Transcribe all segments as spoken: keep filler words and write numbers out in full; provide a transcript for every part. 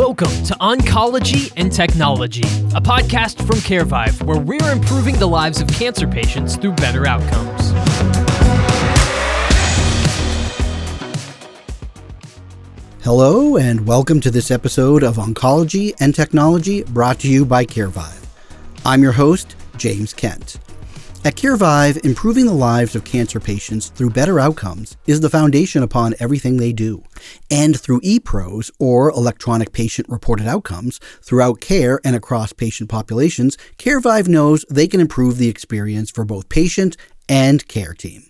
Welcome to Oncology and Technology, a podcast from CareVive, where we're improving the lives of cancer patients through better outcomes. Hello, and welcome to this episode of Oncology and Technology, brought to you by CareVive. I'm your host, James Kent. At CareVive, improving the lives of cancer patients through better outcomes is the foundation upon everything they do. And through ePROs, or electronic patient-reported outcomes, throughout care and across patient populations, CareVive knows they can improve the experience for both patient and care team.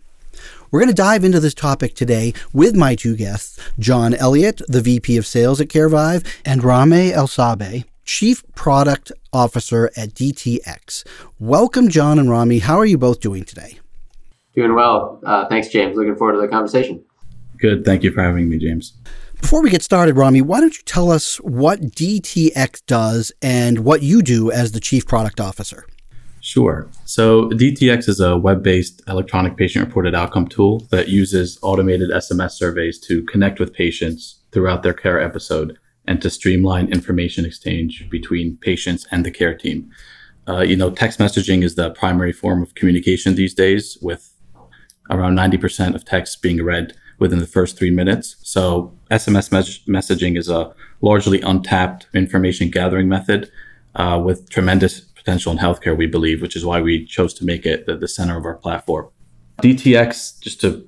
We're going to dive into this topic today with my two guests, John Elliott, the V P of Sales at CareVive, and Rami Elsabe, Chief Product Officer at D T X. Welcome, John and Rami. How are you both doing today? Doing well. Uh, thanks, James. Looking forward to the conversation. Good. Thank you for having me, James. Before we get started, Rami, why don't you tell us what D T X does and what you do as the Chief Product Officer? Sure. So D T X is a web-based electronic patient-reported outcome tool that uses automated S M S surveys to connect with patients throughout their care episode and to streamline information exchange between patients and the care team. Uh, you know, text messaging is the primary form of communication these days, with around ninety percent of texts being read within the first three minutes. So S M S mes- messaging is a largely untapped information gathering method uh, with tremendous potential in healthcare, we believe, which is why we chose to make it the, the center of our platform. D T X, just to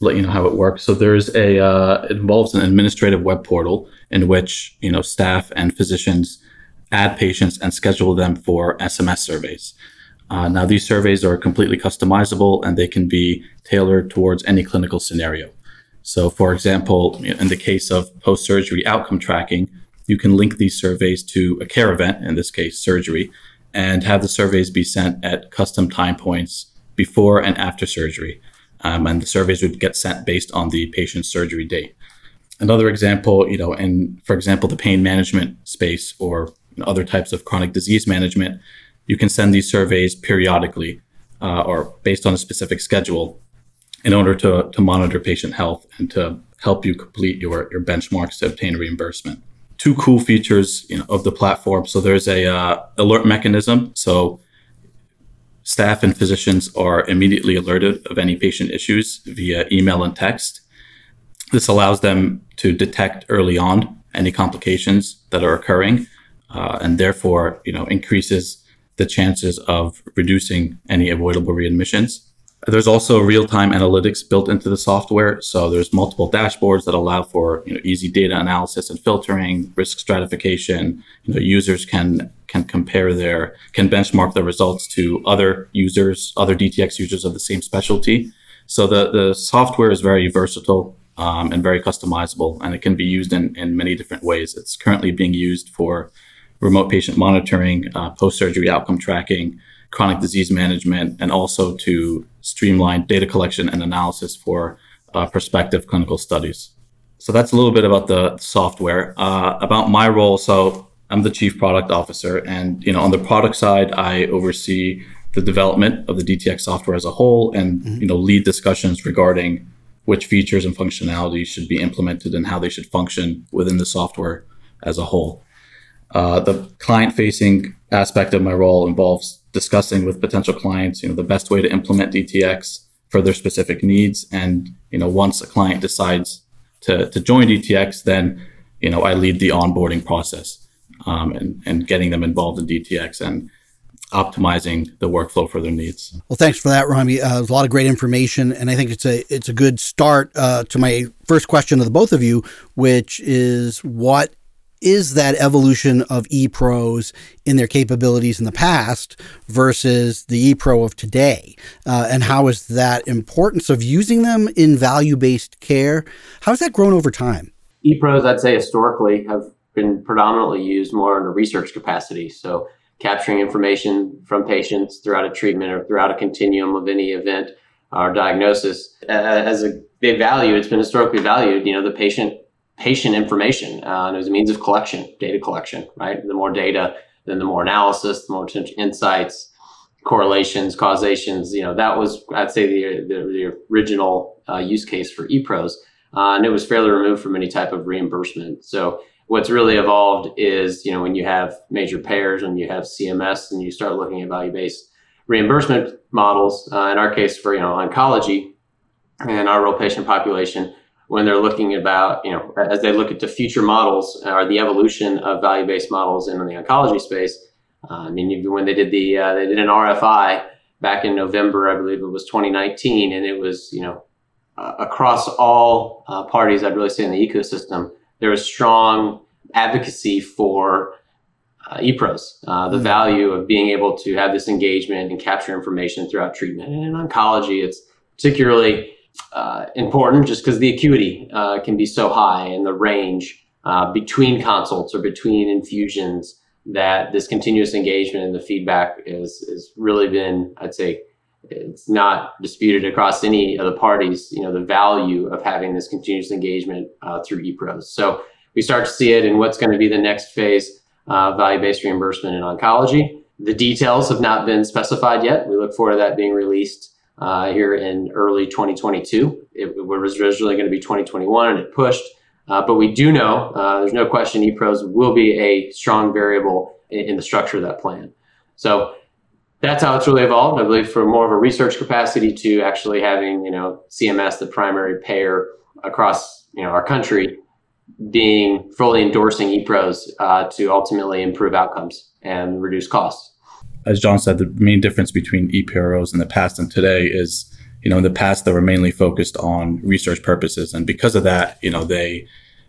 let you know how it works. So there's a, uh, it involves an administrative web portal in which, you know, staff and physicians add patients and schedule them for S M S surveys. Uh, now these surveys are completely customizable and they can be tailored towards any clinical scenario. So for example, in the case of post-surgery outcome tracking, you can link these surveys to a care event, in this case, surgery, and have the surveys be sent at custom time points before and after surgery. Um, and the surveys would get sent based on the patient's surgery date. Another example, you know, in, for example, the pain management space or other types of chronic disease management, you can send these surveys periodically uh, or based on a specific schedule in order to, to monitor patient health and to help you complete your, your benchmarks to obtain reimbursement. Two cool features, you know, of the platform. So there's a uh, alert mechanism. So staff and physicians are immediately alerted of any patient issues via email and text. This allows them to detect early on any complications that are occurring, uh, and therefore, you know, increases the chances of reducing any avoidable readmissions. There's also real-time analytics built into the software. So there's multiple dashboards that allow for, you know, easy data analysis and filtering, risk stratification. You know, users can can compare their, can benchmark their results to other users, other D T X users of the same specialty. So the, the software is very versatile um, and very customizable, and it can be used in, in many different ways. It's currently being used for remote patient monitoring, uh, post-surgery outcome tracking, chronic disease management, and also to streamline data collection and analysis for uh, prospective clinical studies. So that's a little bit about the software. Uh, about my role, so I'm the Chief Product Officer, and you know, on the product side, I oversee the development of the D T X software as a whole, and mm-hmm. you know, lead discussions regarding which features and functionality should be implemented and how they should function within the software as a whole. Uh, the client-facing aspect of my role involves discussing with potential clients, you know, the best way to implement D T X for their specific needs. And, you know, once a client decides to, to join D T X, then, you know, I lead the onboarding process um, and, and getting them involved in D T X and optimizing the workflow for their needs. Well, thanks for that, Rami. Uh, a lot of great information. And I think it's a, it's a good start uh, to my first question to the both of you, which is what is that evolution of ePROs in their capabilities in the past versus the ePRO of today? Uh, and how is that importance of using them in value-based care? How has that grown over time? ePROs, I'd say historically, have been predominantly used more in a research capacity. So capturing information from patients throughout a treatment or throughout a continuum of any event or diagnosis. As a big value, it's been historically valued, you know, the patient patient information, uh, and it was a means of collection, data collection, right? The more data, then the more analysis, the more insights, correlations, causations, you know, that was, I'd say, the the, the original uh, use case for ePROs, uh, and it was fairly removed from any type of reimbursement. So what's really evolved is, you know, when you have major payers and you have C M S and you start looking at value-based reimbursement models, uh, in our case for, you know, oncology and our rural patient population, when they're looking about, you know, as they look at the future models or the evolution of value-based models in the oncology space, uh, I mean, even when they did the, uh, they did an R F I back in November, I believe it was twenty nineteen, and it was, you know, uh, across all uh, parties, I'd really say in the ecosystem, there was strong advocacy for uh, ePROs, uh, the mm-hmm. value of being able to have this engagement and capture information throughout treatment. And in oncology, it's particularly uh, important just because the acuity uh, can be so high, and the range uh, between consults or between infusions, that this continuous engagement and the feedback is, is really been, I'd say, it's not disputed across any of the parties, you know, the value of having this continuous engagement uh, through ePROs. So we start to see it in what's going to be the next phase of uh, value-based reimbursement in oncology. The details have not been specified yet. We look forward to that being released uh, here in early twenty twenty-two. It, it was originally going to be twenty twenty-one and it pushed, uh, but we do know, uh, there's no question ePROs will be a strong variable in, in the structure of that plan. So that's how it's really evolved, I believe, from more of a research capacity to actually having, you know, C M S, the primary payer across, you know, our country, being fully endorsing ePROs uh, to ultimately improve outcomes and reduce costs. As John said, the main difference between ePROs in the past and today is, you know, in the past, they were mainly focused on research purposes. And because of that, you know, they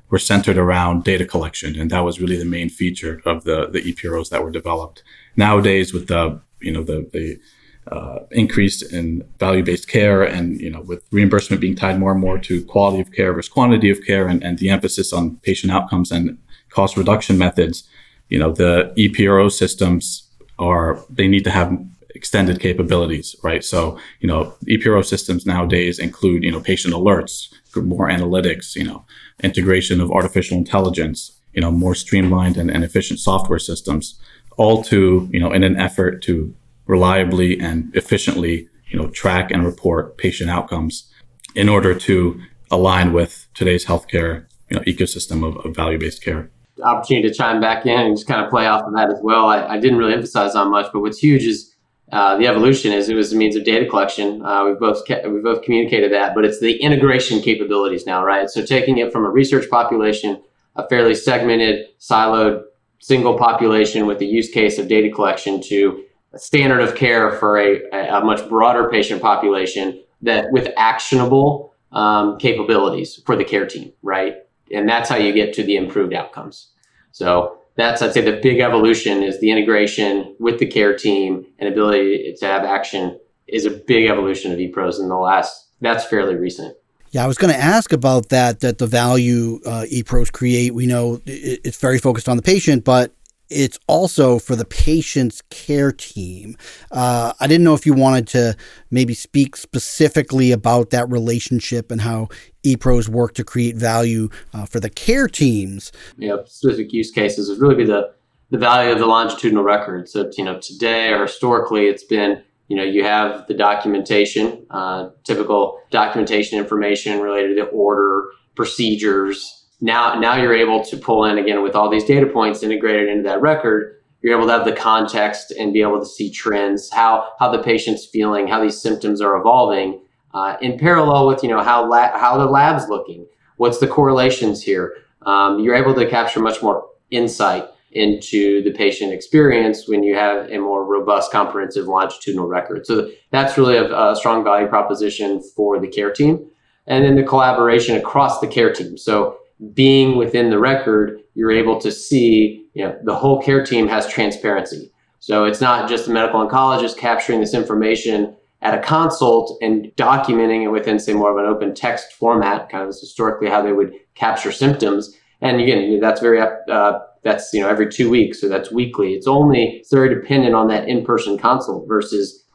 were centered around data collection. And that was really the main feature of the, the ePROs that were developed. Nowadays, with the you know, the, the uh, increase in value-based care and, you know, with reimbursement being tied more and more to quality of care versus quantity of care, and, and the emphasis on patient outcomes and cost reduction methods, you know, the ePRO systems are, they need to have extended capabilities, right? So, you know, ePRO systems nowadays include, you know, patient alerts, more analytics, you know, integration of artificial intelligence, you know, more streamlined and, and efficient software systems, all to, you know, in an effort to reliably and efficiently, you know, track and report patient outcomes in order to align with today's healthcare, you know, ecosystem of, of value-based care. Opportunity to chime back in and just kind of play off of that as well. I, I didn't really emphasize on much, but what's huge is uh, the evolution is it was the means of data collection. Uh, we've both ca- we've both communicated that, but it's the integration capabilities now, right? So taking it from a research population, a fairly segmented, siloed, single population with the use case of data collection, to a standard of care for a, a much broader patient population, that with actionable um, capabilities for the care team, right? And that's how you get to the improved outcomes. So that's, I'd say, the big evolution is the integration with the care team, and ability to have action is a big evolution of ePROs in the last, that's fairly recent. Yeah, I was going to ask about that, that the value uh, ePROs create. We know it's very focused on the patient, but it's also for the patient's care team. Uh, I didn't know if you wanted to maybe speak specifically about that relationship and how ePROs work to create value uh, for the care teams. Yeah, specific use cases would really be the, the value of the longitudinal record. So, you know, today or historically, it's been, you know, you have the documentation, uh, typical documentation information related to order, procedures. Now, now you're able to pull in, again, with all these data points integrated into that record, you're able to have the context and be able to see trends, how how the patient's feeling, how these symptoms are evolving, uh, in parallel with, you know, how la- how the lab's looking, what's the correlations here. Um, you're able to capture much more insight into the patient experience when you have a more robust, comprehensive longitudinal record. So that's really a, a strong value proposition for the care team. And then the collaboration across the care team. So being within the record, you're able to see, you know, the whole care team has transparency. So it's not just the medical oncologist capturing this information at a consult and documenting it within, say, more of an open text format, kind of historically how they would capture symptoms. And again, that's very uh, that's, you know, every two weeks, so that's weekly. It's only, it's very dependent on that in-person consult versus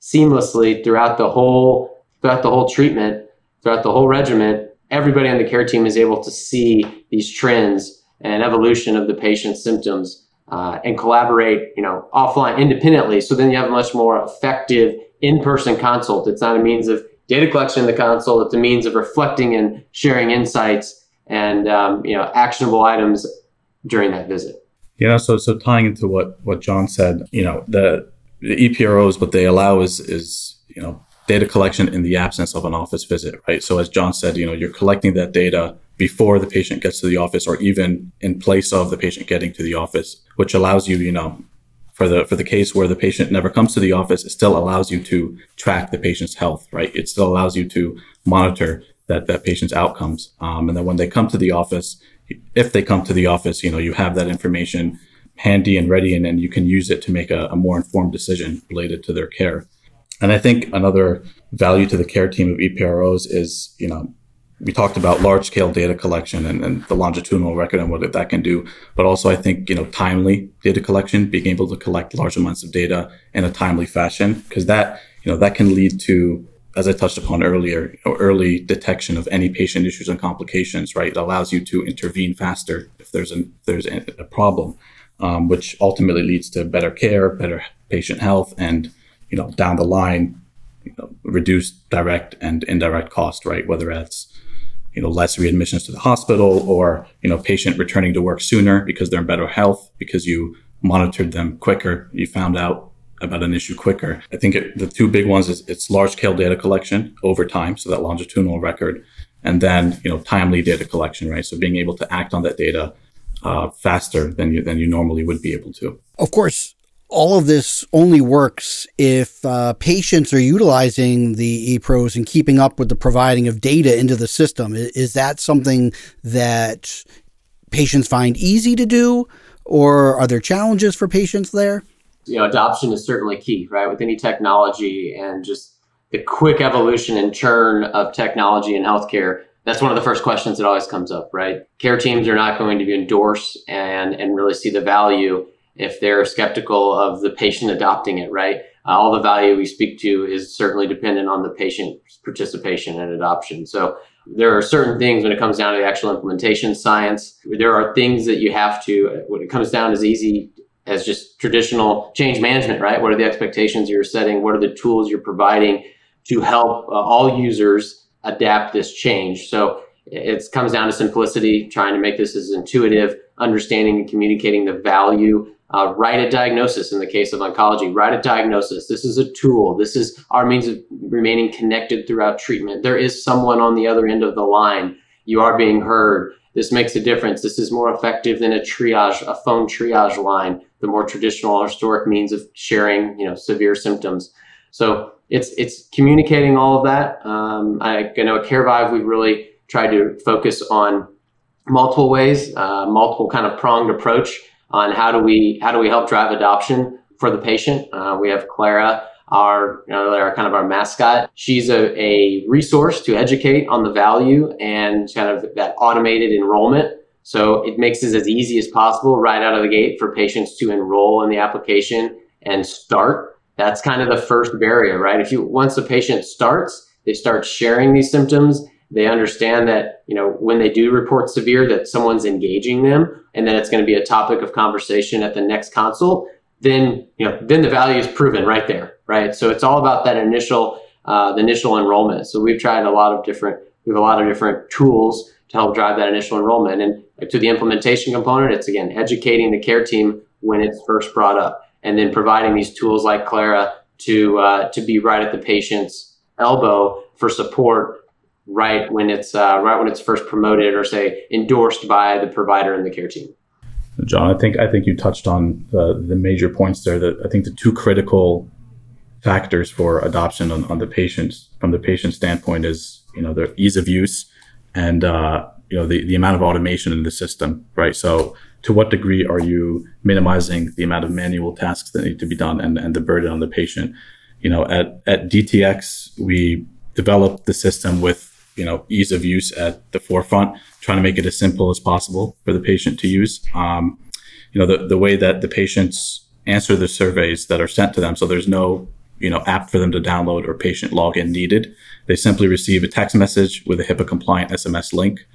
seamlessly throughout the whole, throughout the whole treatment, throughout the whole regimen, everybody on the care team is able to see these trends and evolution of the patient's symptoms uh, and collaborate, you know, offline independently. So then you have a much more effective in-person consult. It's not a means of data collection in the consult, it's a means of reflecting and sharing insights and, um, you know, actionable items during that visit. You know, so so tying into what, what John said, you know, the, the ePROs, what they allow is is, you know, data collection in the absence of an office visit, right? So as John said, you know, you're collecting that data before the patient gets to the office or even in place of the patient getting to the office, which allows you, you know, for the for the case where the patient never comes to the office, it still allows you to track the patient's health, right? It still allows you to monitor that, that patient's outcomes. Um, and then when they come to the office, if they come to the office, you know, you have that information handy and ready, and then you can use it to make a, a more informed decision related to their care. And I think another value to the care team of ePROs is, you know, we talked about large-scale data collection and, and the longitudinal record and what that can do. But also, I think, you know, timely data collection, being able to collect large amounts of data in a timely fashion, because that, you know, that can lead to, as I touched upon earlier, you know, early detection of any patient issues and complications, right? It allows you to intervene faster if there's a, if there's a problem, um, which ultimately leads to better care, better patient health, and, you know, down the line, you know, reduce direct and indirect cost, right? Whether that's, you know, less readmissions to the hospital, or, you know, patient returning to work sooner because they're in better health, because you monitored them quicker, you found out about an issue quicker. I think it, the two big ones is it's large-scale data collection over time, so that longitudinal record, and then, you know, timely data collection, right? So being able to act on that data uh, faster than you than you normally would be able to. Of course, all of this only works if uh, patients are utilizing the ePROs and keeping up with the providing of data into the system. Is that something that patients find easy to do, or are there challenges for patients there? You know, adoption is certainly key, right? With any technology and just the quick evolution and churn of technology in healthcare, that's one of the first questions that always comes up, right? Care teams are not going to be endorsed and, and really see the value if they're skeptical of the patient adopting it, right? Uh, all the value we speak to is certainly dependent on the patient's participation and adoption. So there are certain things when it comes down to the actual implementation science. There are things that you have to, when it comes down as easy as just traditional change management, right? What are the expectations you're setting? What are the tools you're providing to help uh, all users adapt this change? So it comes down to simplicity, trying to make this as intuitive, understanding and communicating the value. Uh, write a diagnosis in the case of oncology. Write a diagnosis. This is a tool. This is our means of remaining connected throughout treatment. There is someone on the other end of the line. You are being heard. This makes a difference. This is more effective than a triage, a phone triage line, the more traditional or historic means of sharing, you know, severe symptoms. So it's it's communicating all of that. Um, I, I know at CareVive, we've really tried to focus on multiple ways, uh, multiple kind of pronged approach on how do we how do we help drive adoption for the patient. Uh, we have Clara, our, you know, our kind of our mascot. She's a, a resource to educate on the value and kind of that automated enrollment. So it makes it as easy as possible right out of the gate for patients to enroll in the application and start. That's kind of the first barrier, right? If you once a patient starts, they start sharing these symptoms. They understand that, you know, when they do report severe, that someone's engaging them, and that it's going to be a topic of conversation at the next consult. Then, you know, then the value is proven right there, right? So it's all about that initial, uh, the initial enrollment. So we've tried a lot of different, we have a lot of different tools to help drive that initial enrollment. And to the implementation component, it's again educating the care team when it's first brought up, and then providing these tools like Clara to uh, to be right at the patient's elbow for support. Right when it's uh, right when it's first promoted or say endorsed by the provider and the care team. John, I think I think you touched on the, the major points there. That I think the two critical factors for adoption on, on the patients from the patient standpoint is, you know, the ease of use and uh, you know the, the amount of automation in the system, right? So to what degree are you minimizing the amount of manual tasks that need to be done and, and the burden on the patient? You know, at at D T X we developed the system with, you know, ease of use at the forefront, trying to make it as simple as possible for the patient to use. Um, you know, the, the way that the patients answer the surveys that are sent to them. So there's no, you know, app for them to download or patient login needed. They simply receive a text message with a HIPAA compliant S M S link.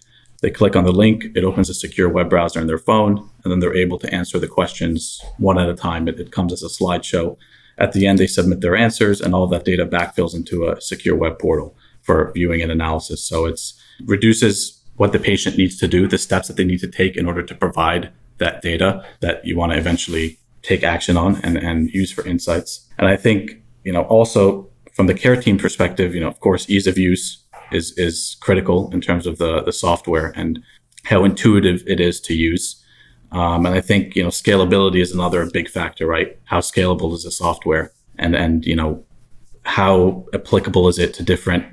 They click on the link, it opens a secure web browser on their phone, and then they're able to answer the questions one at a time. It, it comes as a slideshow. At the end, they submit their answers, and all that data backfills into a secure web portal for viewing and analysis. So it reduces what the patient needs to do, the steps that they need to take in order to provide that data that you want to eventually take action on and, and use for insights. And I think, you know, also from the care team perspective, you know, of course, ease of use is, is critical in terms of the, the software and how intuitive it is to use. Um, and I think, you know, scalability is another big factor, right? How scalable is the software and, and, you know, how applicable is it to different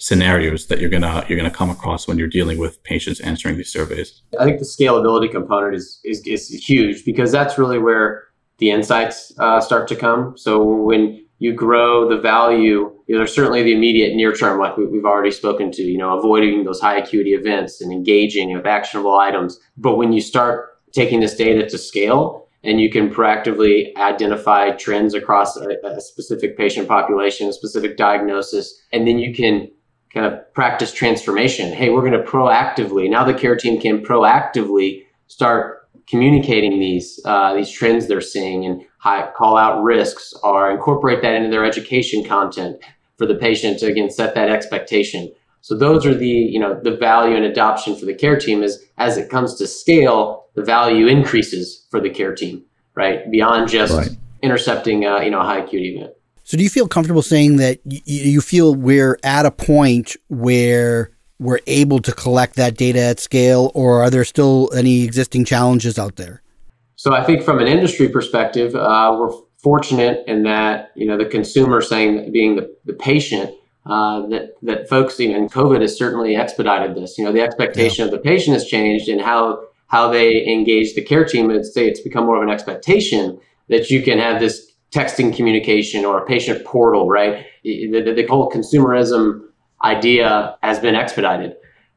scenarios that you're gonna you're gonna come across when you're dealing with patients answering these surveys. I think the scalability component is is, is huge because that's really where the insights uh, start to come. So when you grow the value, you know, there's certainly the immediate near term, like we, we've already spoken to, you know, avoiding those high acuity events and engaging with actionable items. But when you start taking this data to scale and you can proactively identify trends across a, a specific patient population, a specific diagnosis, and then you can kind of practice transformation. Hey, we're going to proactively, now the care team can proactively start communicating these uh, these trends they're seeing and high, call out risks or incorporate that into their education content for the patient to, again, set that expectation. So those are the, you know, the value and adoption for the care team is as it comes to scale, the value increases for the care team, right? Beyond just right. intercepting, uh, you know, a high acuity event. So do you feel comfortable saying that y- you feel we're at a point where we're able to collect that data at scale, or are there still any existing challenges out there? So I think from an industry perspective, uh, we're fortunate in that, you know, the consumer saying, being the, the patient, uh, that, that folks, even COVID has certainly expedited this. You know, the expectation yeah. of the patient has changed and how, how they engage the care team. I'd say it's become more of an expectation that you can have this texting communication or a patient portal, right? The, the, the whole consumerism idea has been expedited,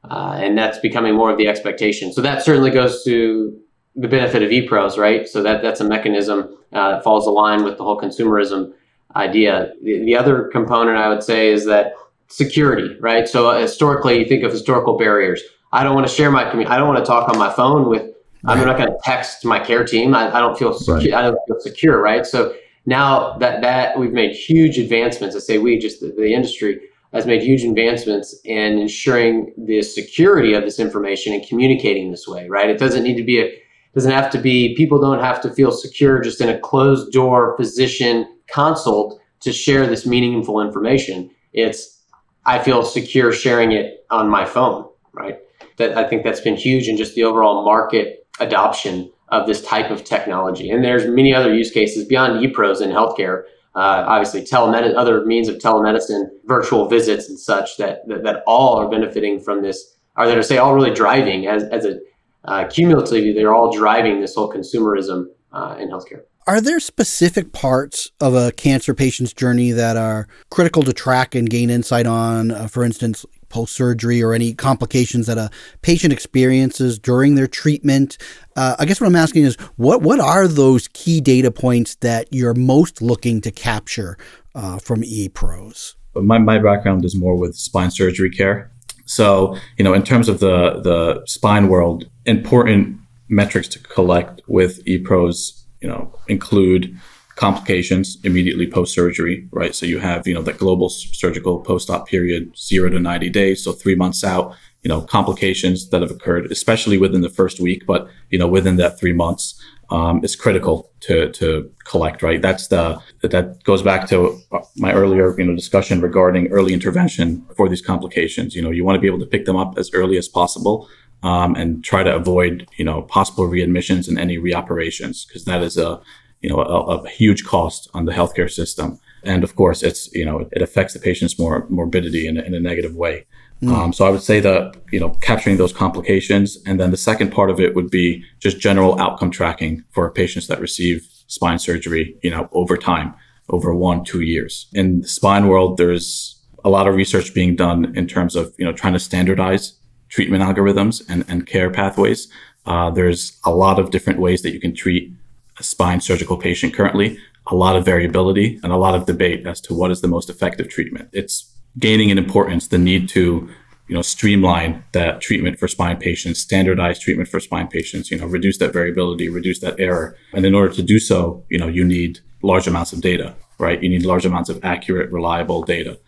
uh, and that's becoming more of the expectation. So that certainly goes to the benefit of ePROs, right? So that, that's a mechanism uh, that falls aligned with the whole consumerism idea. The, the other component I would say is that security, right? So historically, you think of historical barriers. I don't want to share my community. I don't want to talk on my phone with, right. I'm not going to text my care team. I, I don't feel secu- right. I don't feel secure, right? So now that, that we've made huge advancements, I say we, just the, the industry has made huge advancements in ensuring the security of this information and communicating this way, right? It doesn't need to be, a, doesn't have to be, people don't have to feel secure just in a closed door physician consult to share this meaningful information. It's, I feel secure sharing it on my phone, right? That I think that's been huge in just the overall market adoption of this type of technology. And there's many other use cases beyond ePROs in healthcare, uh, obviously telemed- other means of telemedicine, virtual visits and such that, that, that all are benefiting from this, or that are say all really driving as, as a uh, cumulatively, they're all driving this whole consumerism uh, in healthcare. Are there specific parts of a cancer patient's journey that are critical to track and gain insight on, uh, for instance, post-surgery or any complications that a patient experiences during their treatment? Uh, I guess what I'm asking is, what what are those key data points that you're most looking to capture uh, from ePROs? My my background is more with spine surgery care. So, you know, in terms of the, the spine world, important metrics to collect with ePROs, you know, include complications immediately post-surgery, right? So you have, you know, the global surgical post-op period, zero to ninety days. So three months out, you know, complications that have occurred, especially within the first week, but, you know, within that three months um, is critical to, to collect, right? That's the, that goes back to my earlier, you know, discussion regarding early intervention for these complications. You know, you want to be able to pick them up as early as possible um, and try to avoid, you know, possible readmissions and any reoperations, because that is a, you know, a, a huge cost on the healthcare system. And of course, it's, you know, it affects the patient's more morbidity in, in a negative way. Mm. Um, so I would say that, you know, capturing those complications. And then the second part of it would be just general outcome tracking for patients that receive spine surgery, you know, over time, over one, two years. In the spine world, there's a lot of research being done in terms of, you know, trying to standardize treatment algorithms and, and care pathways. Uh, there's a lot of different ways that you can treat a spine surgical patient currently, a lot of variability and a lot of debate as to what is the most effective treatment. It's gaining in importance, the need to, you know, streamline that treatment for spine patients, standardize treatment for spine patients, you know, reduce that variability, reduce that error. And in order to do so, you know, you need large amounts of data, right? You need large amounts of accurate, reliable data.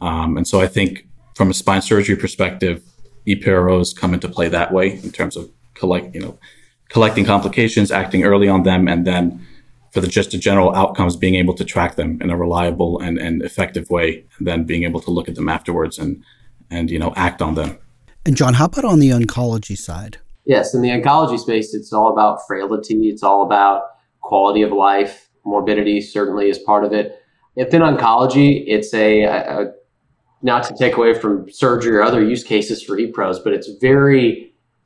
Um, and so I think from a spine surgery perspective, ePROs come into play that way in terms of collect, you know, collecting complications, acting early on them, and then for the just the general outcomes, being able to track them in a reliable and, and effective way, and then being able to look at them afterwards and, and, you know, act on them. And John, how about on the oncology side? Yes, in the oncology space, it's all about frailty. It's all about quality of life. Morbidity certainly is part of it. Within oncology, it's a, a not to take away from surgery or other use cases for ePROs, but it's very,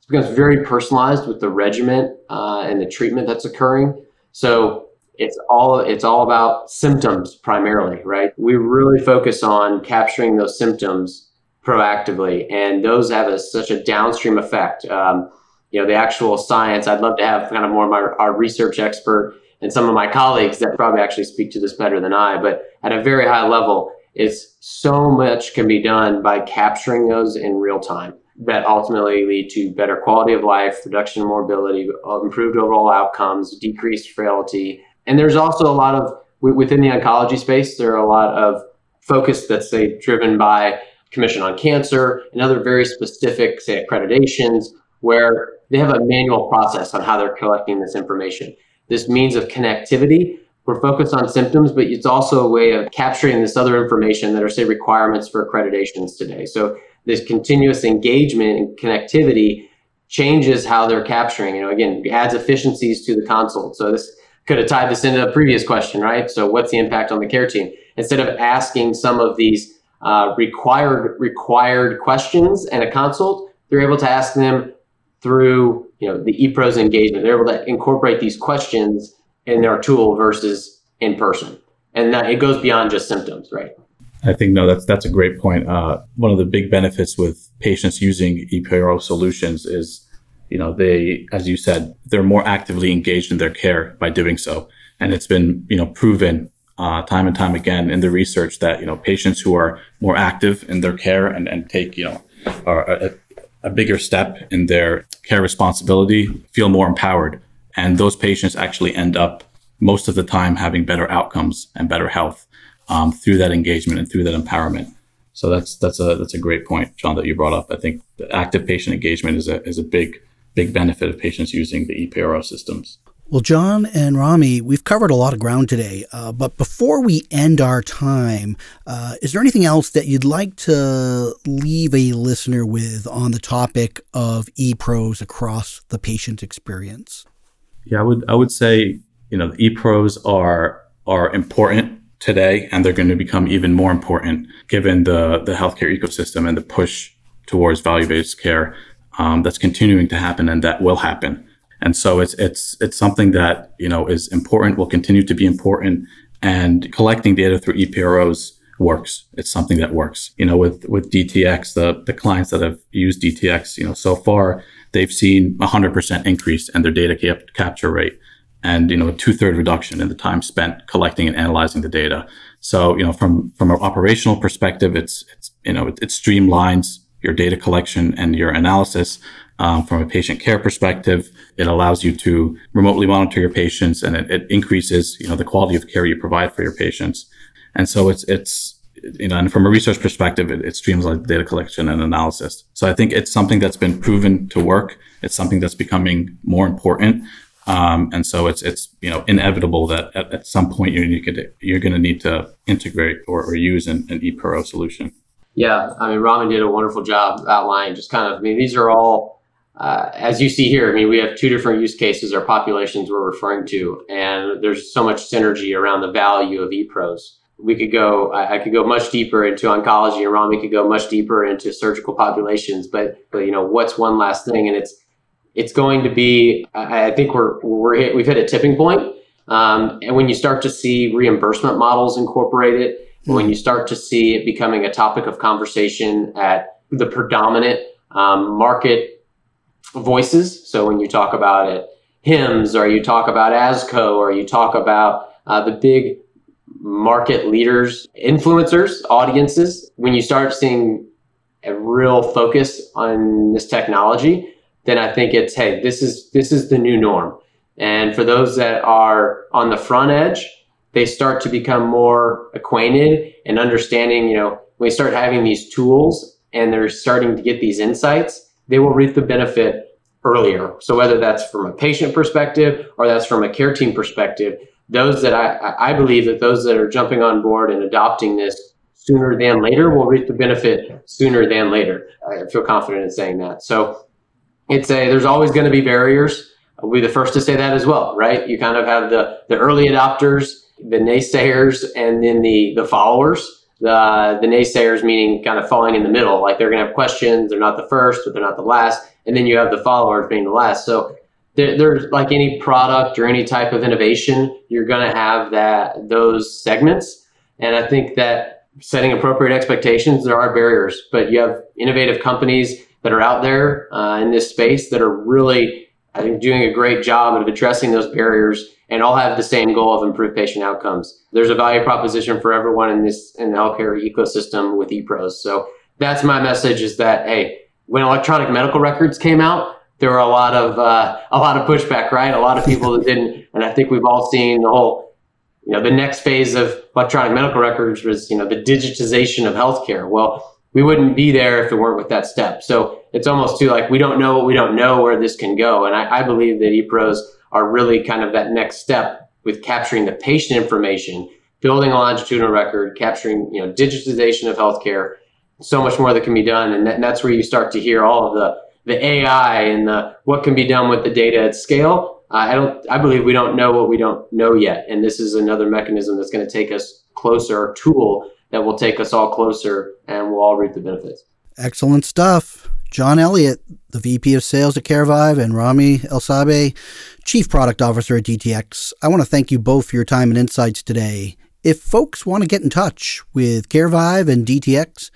it becomes very personalized with the regimen uh, and the treatment that's occurring. So it's all, it's all about symptoms primarily, right? We really focus on capturing those symptoms proactively, and those have a, such a downstream effect. Um, you know, the actual science, I'd love to have kind of more of my, our research expert and some of my colleagues that probably actually speak to this better than I, but at a very high level, it's so much can be done by capturing those in real time that ultimately lead to better quality of life, reduction in morbidity, improved overall outcomes, decreased frailty. And there's also a lot of, within the oncology space, there are a lot of focus that's, say, driven by Commission on Cancer and other very specific, say, accreditations, where they have a manual process on how they're collecting this information. This means of connectivity, we're focused on symptoms, but it's also a way of capturing this other information that are, say, requirements for accreditations today. So this continuous engagement and connectivity changes how they're capturing, you know, again, adds efficiencies to the consult. So this could have tied this into a previous question, right? So what's the impact on the care team? Instead of asking some of these uh, required required questions in a consult, they're able to ask them through, you know, the ePROs engagement. They're able to incorporate these questions in their tool versus in person. And that it goes beyond just symptoms, right? I think, no, that's that's a great point. Uh, one of the big benefits with patients using ePRO solutions is, you know, they, as you said, they're more actively engaged in their care by doing so. And it's been, you know, proven uh, time and time again in the research that, you know, patients who are more active in their care and, and take, you know, are a, a bigger step in their care responsibility feel more empowered. And those patients actually end up most of the time having better outcomes and better health um, through that engagement and through that empowerment. So that's that's a that's a great point, John, that you brought up. I think the active patient engagement is a is a big big benefit of patients using the ePRO systems. Well, John and Rami, we've covered a lot of ground today, uh, but before we end our time, uh, is there anything else that you'd like to leave a listener with on the topic of ePROs across the patient experience? Yeah, I would I would say, you know, the ePROs are are important today, and they're going to become even more important given the, the healthcare ecosystem and the push towards value-based care um, that's continuing to happen and that will happen. And so it's it's it's something that, you know, is important, will continue to be important, and collecting data through ePROs works. It's something that works. You know, with with D T X, the, the clients that have used D T X, you know, so far, they've seen a one hundred percent increase in their data cap- capture rate and, you know, a two-third reduction in the time spent collecting and analyzing the data. So, you know, from, from an operational perspective, it's, it's you know, it, it streamlines your data collection and your analysis. Um, from a patient care perspective, it allows you to remotely monitor your patients, and it, it increases, you know, the quality of care you provide for your patients. And so it's, it's, you know, and from a research perspective, it, it streamlines data collection and analysis. So I think it's something that's been proven to work. It's something that's becoming more important. Um, and so it's, it's, you know, inevitable that at, at some point you're, you could, you're going to need to integrate or, or use an, an ePRO solution. Yeah. I mean, Rami did a wonderful job outlining just kind of, I mean, these are all, uh, as you see here, I mean, we have two different use cases or populations we're referring to, and there's so much synergy around the value of ePROs. We could go, I could go much deeper into oncology, and Rami could go much deeper into surgical populations, but, but, you know, what's one last thing? And it's, it's going to be, I, I think we're, we're hit, we've hit a tipping point. Um, and when you start to see reimbursement models incorporated, mm-hmm. when you start to see it becoming a topic of conversation at the predominant um, market voices. So when you talk about it, HIMSS, or you talk about ASCO, or you talk about uh, the big market leaders, influencers, audiences, when you start seeing a real focus on this technology, then I think it's, hey, this is this is the new norm. And for those that are on the front edge, they start to become more acquainted and understanding, you know, when we start having these tools and they're starting to get these insights, they will reap the benefit earlier. So whether that's from a patient perspective or that's from a care team perspective, those that I, I believe that those that are jumping on board and adopting this sooner than later will reap the benefit sooner than later. I feel confident in saying that. So it's a, there's always going to be barriers. I'll be the first to say that as well, right? You kind of have the, the early adopters, the naysayers, and then the, the followers. The, the naysayers, meaning kind of falling in the middle, like they're going to have questions. They're not the first, but they're not the last. And then you have the followers being the last. So there, there's like any product or any type of innovation, you're going to have that those segments. And I think that setting appropriate expectations, there are barriers, but you have innovative companies that are out there uh, in this space that are really, I think, doing a great job of addressing those barriers, and all have the same goal of improved patient outcomes. There's a value proposition for everyone in this in the healthcare ecosystem with ePROs. So that's my message: is that hey, when electronic medical records came out, there were a lot of uh, a lot of pushback, right? A lot of people that didn't, and I think we've all seen the whole, you know, the next phase of electronic medical records was, you know, the digitization of healthcare. Well, we wouldn't be there if it weren't with that step. So it's almost too like we don't know what we don't know where this can go, and I, I believe that ePROs are really kind of that next step with capturing the patient information, building a longitudinal record, capturing, you know, digitization of healthcare, so much more that can be done. And, that, and that's where you start to hear all of the, the A I and the, what can be done with the data at scale. Uh, I don't, I believe we don't know what we don't know yet. And this is another mechanism that's gonna take us closer, a tool that will take us all closer, and we'll all reap the benefits. Excellent stuff. John Elliott, the V P of Sales at CareVive, and Rami Elsabe, Chief Product Officer at D T X. I want to thank you both for your time and insights today. If folks want to get in touch with CareVive and D T X,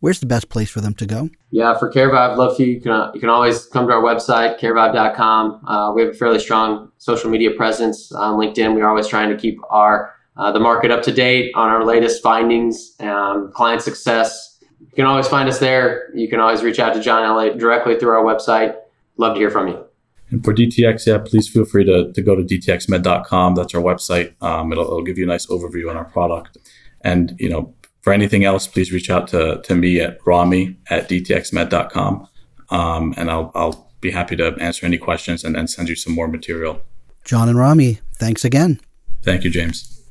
where's the best place for them to go? Yeah, for CareVive, love for you. You can, you can always come to our website, care vive dot com. Uh, we have a fairly strong social media presence on LinkedIn. We're always trying to keep our uh, the market up to date on our latest findings, um, client success. You can always find us there. You can always reach out to John Elliott directly through our website. Love to hear from you. And for D T X, yeah, please feel free to, to go to d t x med dot com. That's our website. Um, it'll, it'll give you a nice overview on our product. And, you know, for anything else, please reach out to, to me at rami at d t x med dot com. Um, and I'll, I'll be happy to answer any questions and, and send you some more material. John and Rami, thanks again. Thank you, James.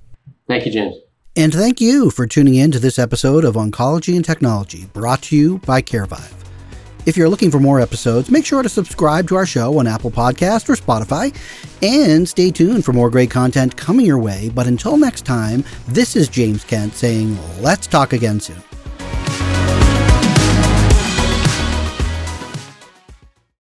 Thank you, James. And thank you for tuning in to this episode of Oncology and Technology, brought to you by CareVive. If you're looking for more episodes, make sure to subscribe to our show on Apple Podcasts or Spotify, and stay tuned for more great content coming your way. But until next time, this is James Kent saying, let's talk again soon.